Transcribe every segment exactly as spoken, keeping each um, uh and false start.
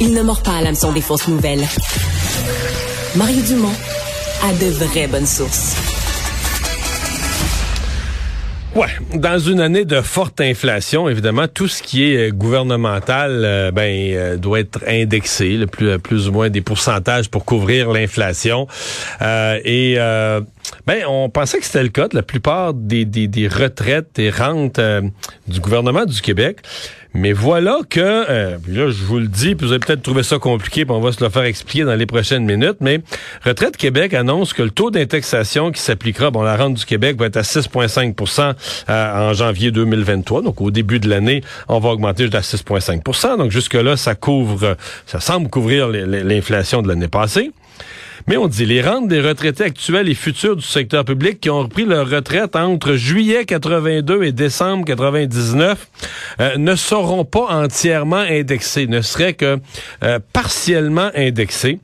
Il ne mord pas à l'hameçon des fausses nouvelles. Marie Dumont a de vraies bonnes sources. Ouais, dans une année de forte inflation, évidemment, tout ce qui est gouvernemental euh, ben euh, doit être indexé, le plus, plus ou moins des pourcentages pour couvrir l'inflation. Euh, et euh, ben on pensait que c'était le cas de la plupart des, des, des retraites et rentes euh, du gouvernement du Québec. Mais voilà que, euh, là je vous le dis, puis vous allez peut-être trouver ça compliqué, puis on va se le faire expliquer dans les prochaines minutes, mais Retraite Québec annonce que le taux d'indexation qui s'appliquera, bon, la rente du Québec va être à six virgule cinq pour cent euh, en janvier deux mille vingt-trois, donc au début de l'année, on va augmenter jusqu'à six virgule cinq pour cent, donc jusque-là, ça couvre, ça semble couvrir l'inflation de l'année passée. Mais on dit, les rentes des retraités actuels et futurs du secteur public qui ont repris leur retraite entre juillet quatre-vingt-deux et décembre quatre-vingt-dix-neuf euh, ne seront pas entièrement indexées, ne seraient que euh, partiellement indexées.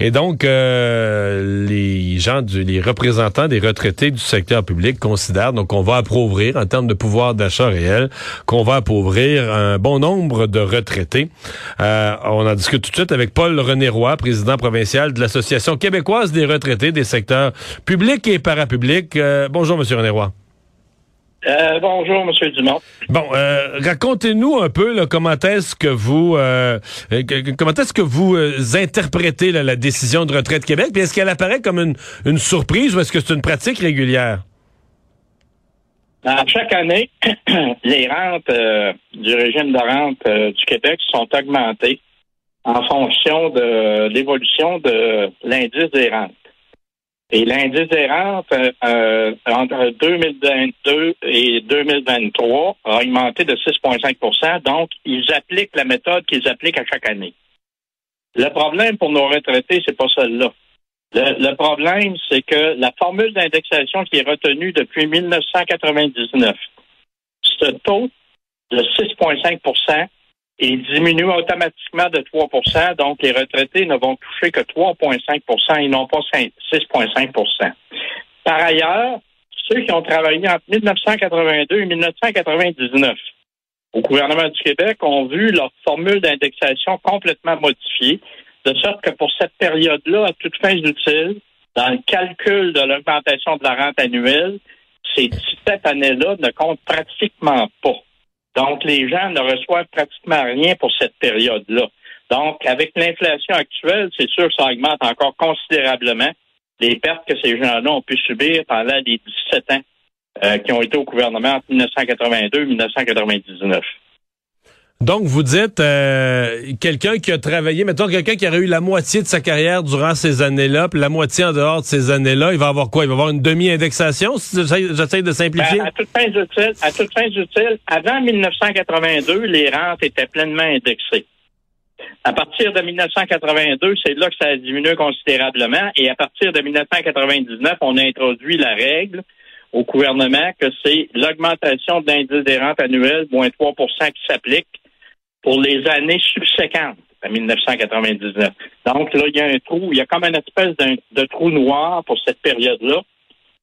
Et donc, euh, les gens, du, les représentants des retraités du secteur public considèrent donc qu'on va appauvrir, en termes de pouvoir d'achat réel, qu'on va appauvrir un bon nombre de retraités. Euh, on en discute tout de suite avec Paul-René Roy, président provincial de l'Association québécoise des retraités des secteurs publics et parapublics. Euh, bonjour, M. René Roy. Euh, bonjour, M. Dumont. Bon, euh, racontez-nous un peu là, comment est-ce que vous euh, comment est-ce que vous interprétez là, la décision de Retraite Québec, puis est-ce qu'elle apparaît comme une, une surprise ou est-ce que c'est une pratique régulière? Alors, chaque année, les rentes euh, du régime de rente euh, du Québec sont augmentées en fonction de l'évolution de l'indice des rentes. Et l'indice des rentes, euh, entre deux mille vingt-deux et deux mille vingt-trois, a augmenté de six virgule cinq pour cent, donc ils appliquent la méthode qu'ils appliquent à chaque année. Le problème pour nos retraités, c'est pas celle-là. Le, le problème, c'est que la formule d'indexation qui est retenue depuis dix-neuf cent quatre-vingt-dix-neuf, ce taux de six virgule cinq pour cent, il diminue automatiquement de trois pour cent, donc les retraités ne vont toucher que trois virgule cinq pour cent et non pas six virgule cinq pour cent. Par ailleurs, ceux qui ont travaillé entre dix-neuf cent quatre-vingt-deux et dix-neuf cent quatre-vingt-dix-neuf au gouvernement du Québec ont vu leur formule d'indexation complètement modifiée, de sorte que pour cette période-là, à toutes fins utiles, dans le calcul de l'augmentation de la rente annuelle, ces dix-sept années-là ne comptent pratiquement pas. Donc, les gens ne reçoivent pratiquement rien pour cette période-là. Donc, avec l'inflation actuelle, c'est sûr que ça augmente encore considérablement les pertes que ces gens-là ont pu subir pendant les dix-sept ans euh, qui ont été au gouvernement entre dix-neuf cent quatre-vingt-deux et dix-neuf cent quatre-vingt-dix-neuf. Donc, vous dites, euh, quelqu'un qui a travaillé, mettons quelqu'un qui aurait eu la moitié de sa carrière durant ces années-là, puis la moitié en dehors de ces années-là, il va avoir quoi? Il va avoir une demi-indexation, si j'essaie de simplifier? Ben, à toutes fins utiles, à toutes fins utiles, avant dix-neuf cent quatre-vingt-deux, les rentes étaient pleinement indexées. À partir de dix-neuf cent quatre-vingt-deux, c'est là que ça a diminué considérablement, et à partir de dix-neuf cent quatre-vingt-dix-neuf, on a introduit la règle au gouvernement que c'est l'augmentation de l'indice des rentes annuelles, moins trois pour cent qui s'applique, pour les années subséquentes à dix-neuf cent quatre-vingt-dix-neuf. Donc là, il y a un trou, il y a comme une espèce d'un, de trou noir pour cette période-là,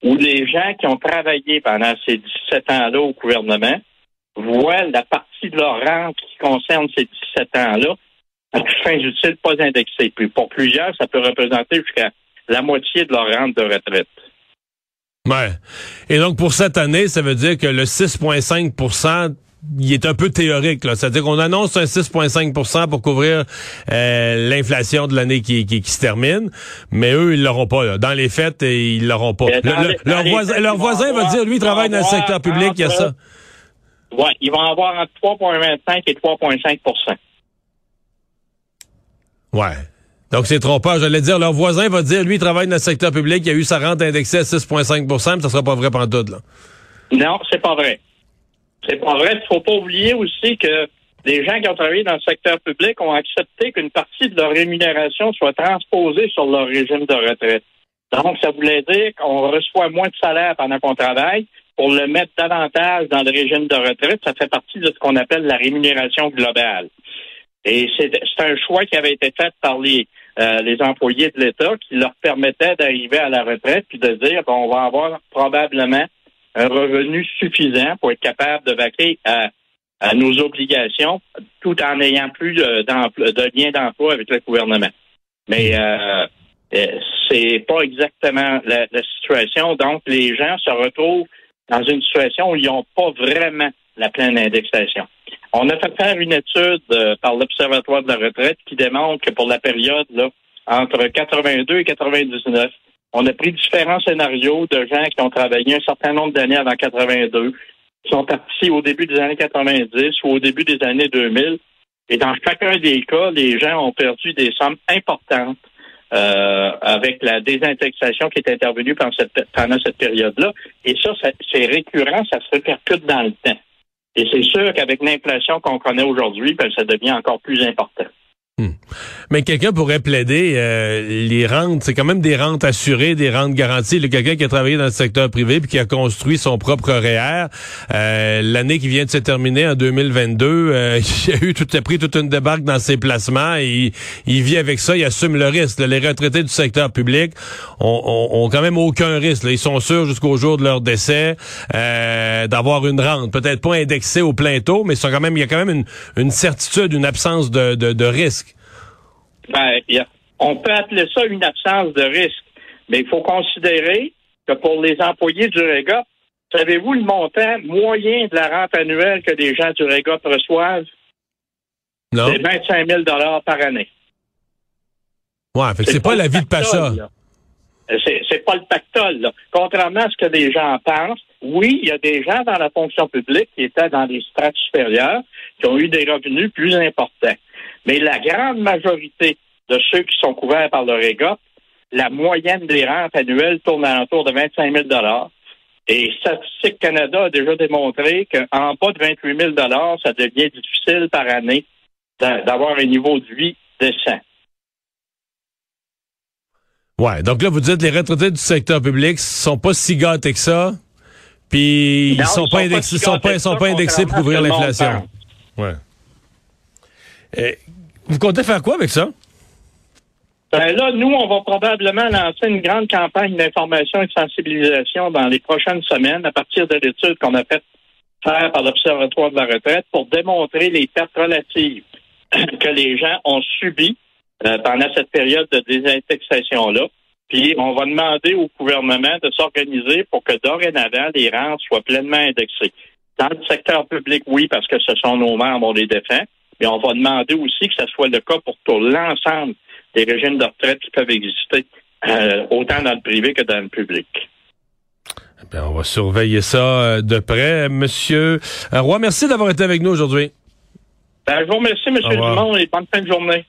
où les gens qui ont travaillé pendant ces dix-sept ans-là au gouvernement voient la partie de leur rente qui concerne ces dix-sept ans-là, à toutes fins utiles, pas indexée. Puis pour plusieurs, ça peut représenter jusqu'à la moitié de leur rente de retraite. Ouais. Et donc pour cette année, ça veut dire que le six virgule cinq pour cent il est un peu théorique, là. C'est-à-dire qu'on annonce un six virgule cinq pour cent pour couvrir euh, l'inflation de l'année qui, qui, qui se termine, mais eux, ils l'auront pas. Là. Dans les faits, ils l'auront pas. Le, le, leur voisin, leur voisin va dire, lui, il travaille dans le secteur public, il y a ça. Oui, ils vont avoir entre trois virgule vingt-cinq et trois virgule cinq pour cent. Ouais. Donc, c'est trompeur. J'allais dire, leur voisin va dire, lui, il travaille dans le secteur public, il a eu sa rente indexée à six virgule cinq pour cent, mais ça sera pas vrai pantoute, là. Non, c'est pas vrai. C'est pas vrai. Il ne faut pas oublier aussi que les gens qui ont travaillé dans le secteur public ont accepté qu'une partie de leur rémunération soit transposée sur leur régime de retraite. Donc, ça voulait dire qu'on reçoit moins de salaire pendant qu'on travaille pour le mettre davantage dans le régime de retraite. Ça fait partie de ce qu'on appelle la rémunération globale. Et c'est, c'est un choix qui avait été fait par les, euh, les employés de l'État qui leur permettait d'arriver à la retraite puis de dire bon, on va avoir probablement un revenu suffisant pour être capable de vaquer à, à nos obligations tout en n'ayant plus de, de lien d'emploi avec le gouvernement. Mais euh, c'est pas exactement la, la situation. Donc, les gens se retrouvent dans une situation où ils n'ont pas vraiment la pleine indexation. On a fait faire une étude euh, par l'Observatoire de la retraite qui démontre que pour la période là, entre quatre-vingt-deux et quatre-vingt-dix-neuf, on a pris différents scénarios de gens qui ont travaillé un certain nombre d'années avant quatre-vingt-deux, qui sont partis au début des années quatre-vingt-dix ou au début des années deux mille. Et dans chacun des cas, les gens ont perdu des sommes importantes euh, avec la désindexation qui est intervenue pendant cette, pendant cette période-là. Et ça, ça, c'est récurrent, ça se répercute dans le temps. Et c'est sûr qu'avec l'inflation qu'on connaît aujourd'hui, ben, ça devient encore plus important. Hum. Mais quelqu'un pourrait plaider euh, les rentes, c'est quand même des rentes assurées, des rentes garanties. Là, quelqu'un qui a travaillé dans le secteur privé puis qui a construit son propre R E E R, euh, l'année qui vient de se terminer en deux mille vingt-deux, euh, il a eu tout a pris toute une débarque dans ses placements et il, il vit avec ça, il assume le risque. Là, les retraités du secteur public ont, ont, ont quand même aucun risque. Là. Ils sont sûrs jusqu'au jour de leur décès euh, d'avoir une rente, peut-être pas indexée au plein taux, mais ils sont quand même, il y a quand même une, une certitude, une absence de, de, de risque. Ben, on peut appeler ça une absence de risque, mais il faut considérer que pour les employés du RREGOP, savez-vous le montant moyen de la rente annuelle que les gens du RREGOP reçoivent? Non. C'est vingt-cinq mille dollars par année. Ouais, fait que c'est, c'est pas, pas la vie de Passa. C'est, c'est pas le pactole, là. Contrairement à ce que les gens pensent, oui, il y a des gens dans la fonction publique qui étaient dans les strates supérieures qui ont eu des revenus plus importants. Mais la grande majorité de ceux qui sont couverts par le RREGOP, la moyenne des rentes annuelles tourne à l'entour de vingt-cinq mille dollars. Et Statistique Canada a déjà démontré qu'en bas de vingt-huit mille dollars, ça devient difficile par année d'avoir un niveau de vie décent. Ouais, donc là, vous dites les retraités du secteur public sont pas si gâtés que ça, puis ils sont pas indexés, sont pas, sont pas indexés pour couvrir l'inflation. Ouais. Et vous comptez faire quoi avec ça? Ben là, nous, on va probablement lancer une grande campagne d'information et de sensibilisation dans les prochaines semaines à partir de l'étude qu'on a faite faire par l'Observatoire de la retraite pour démontrer les pertes relatives que les gens ont subies euh, pendant cette période de désindexation-là. Puis, on va demander au gouvernement de s'organiser pour que dorénavant, les rentes soient pleinement indexées. Dans le secteur public, oui, parce que ce sont nos membres, on les défend. Mais on va demander aussi que ça soit le cas pour tout l'ensemble des régimes de retraite qui peuvent exister, euh, autant dans le privé que dans le public. Ben, on va surveiller ça de près. Monsieur Roy, merci d'avoir été avec nous aujourd'hui. Ben, je vous remercie, Monsieur Dumont, et bonne fin de journée.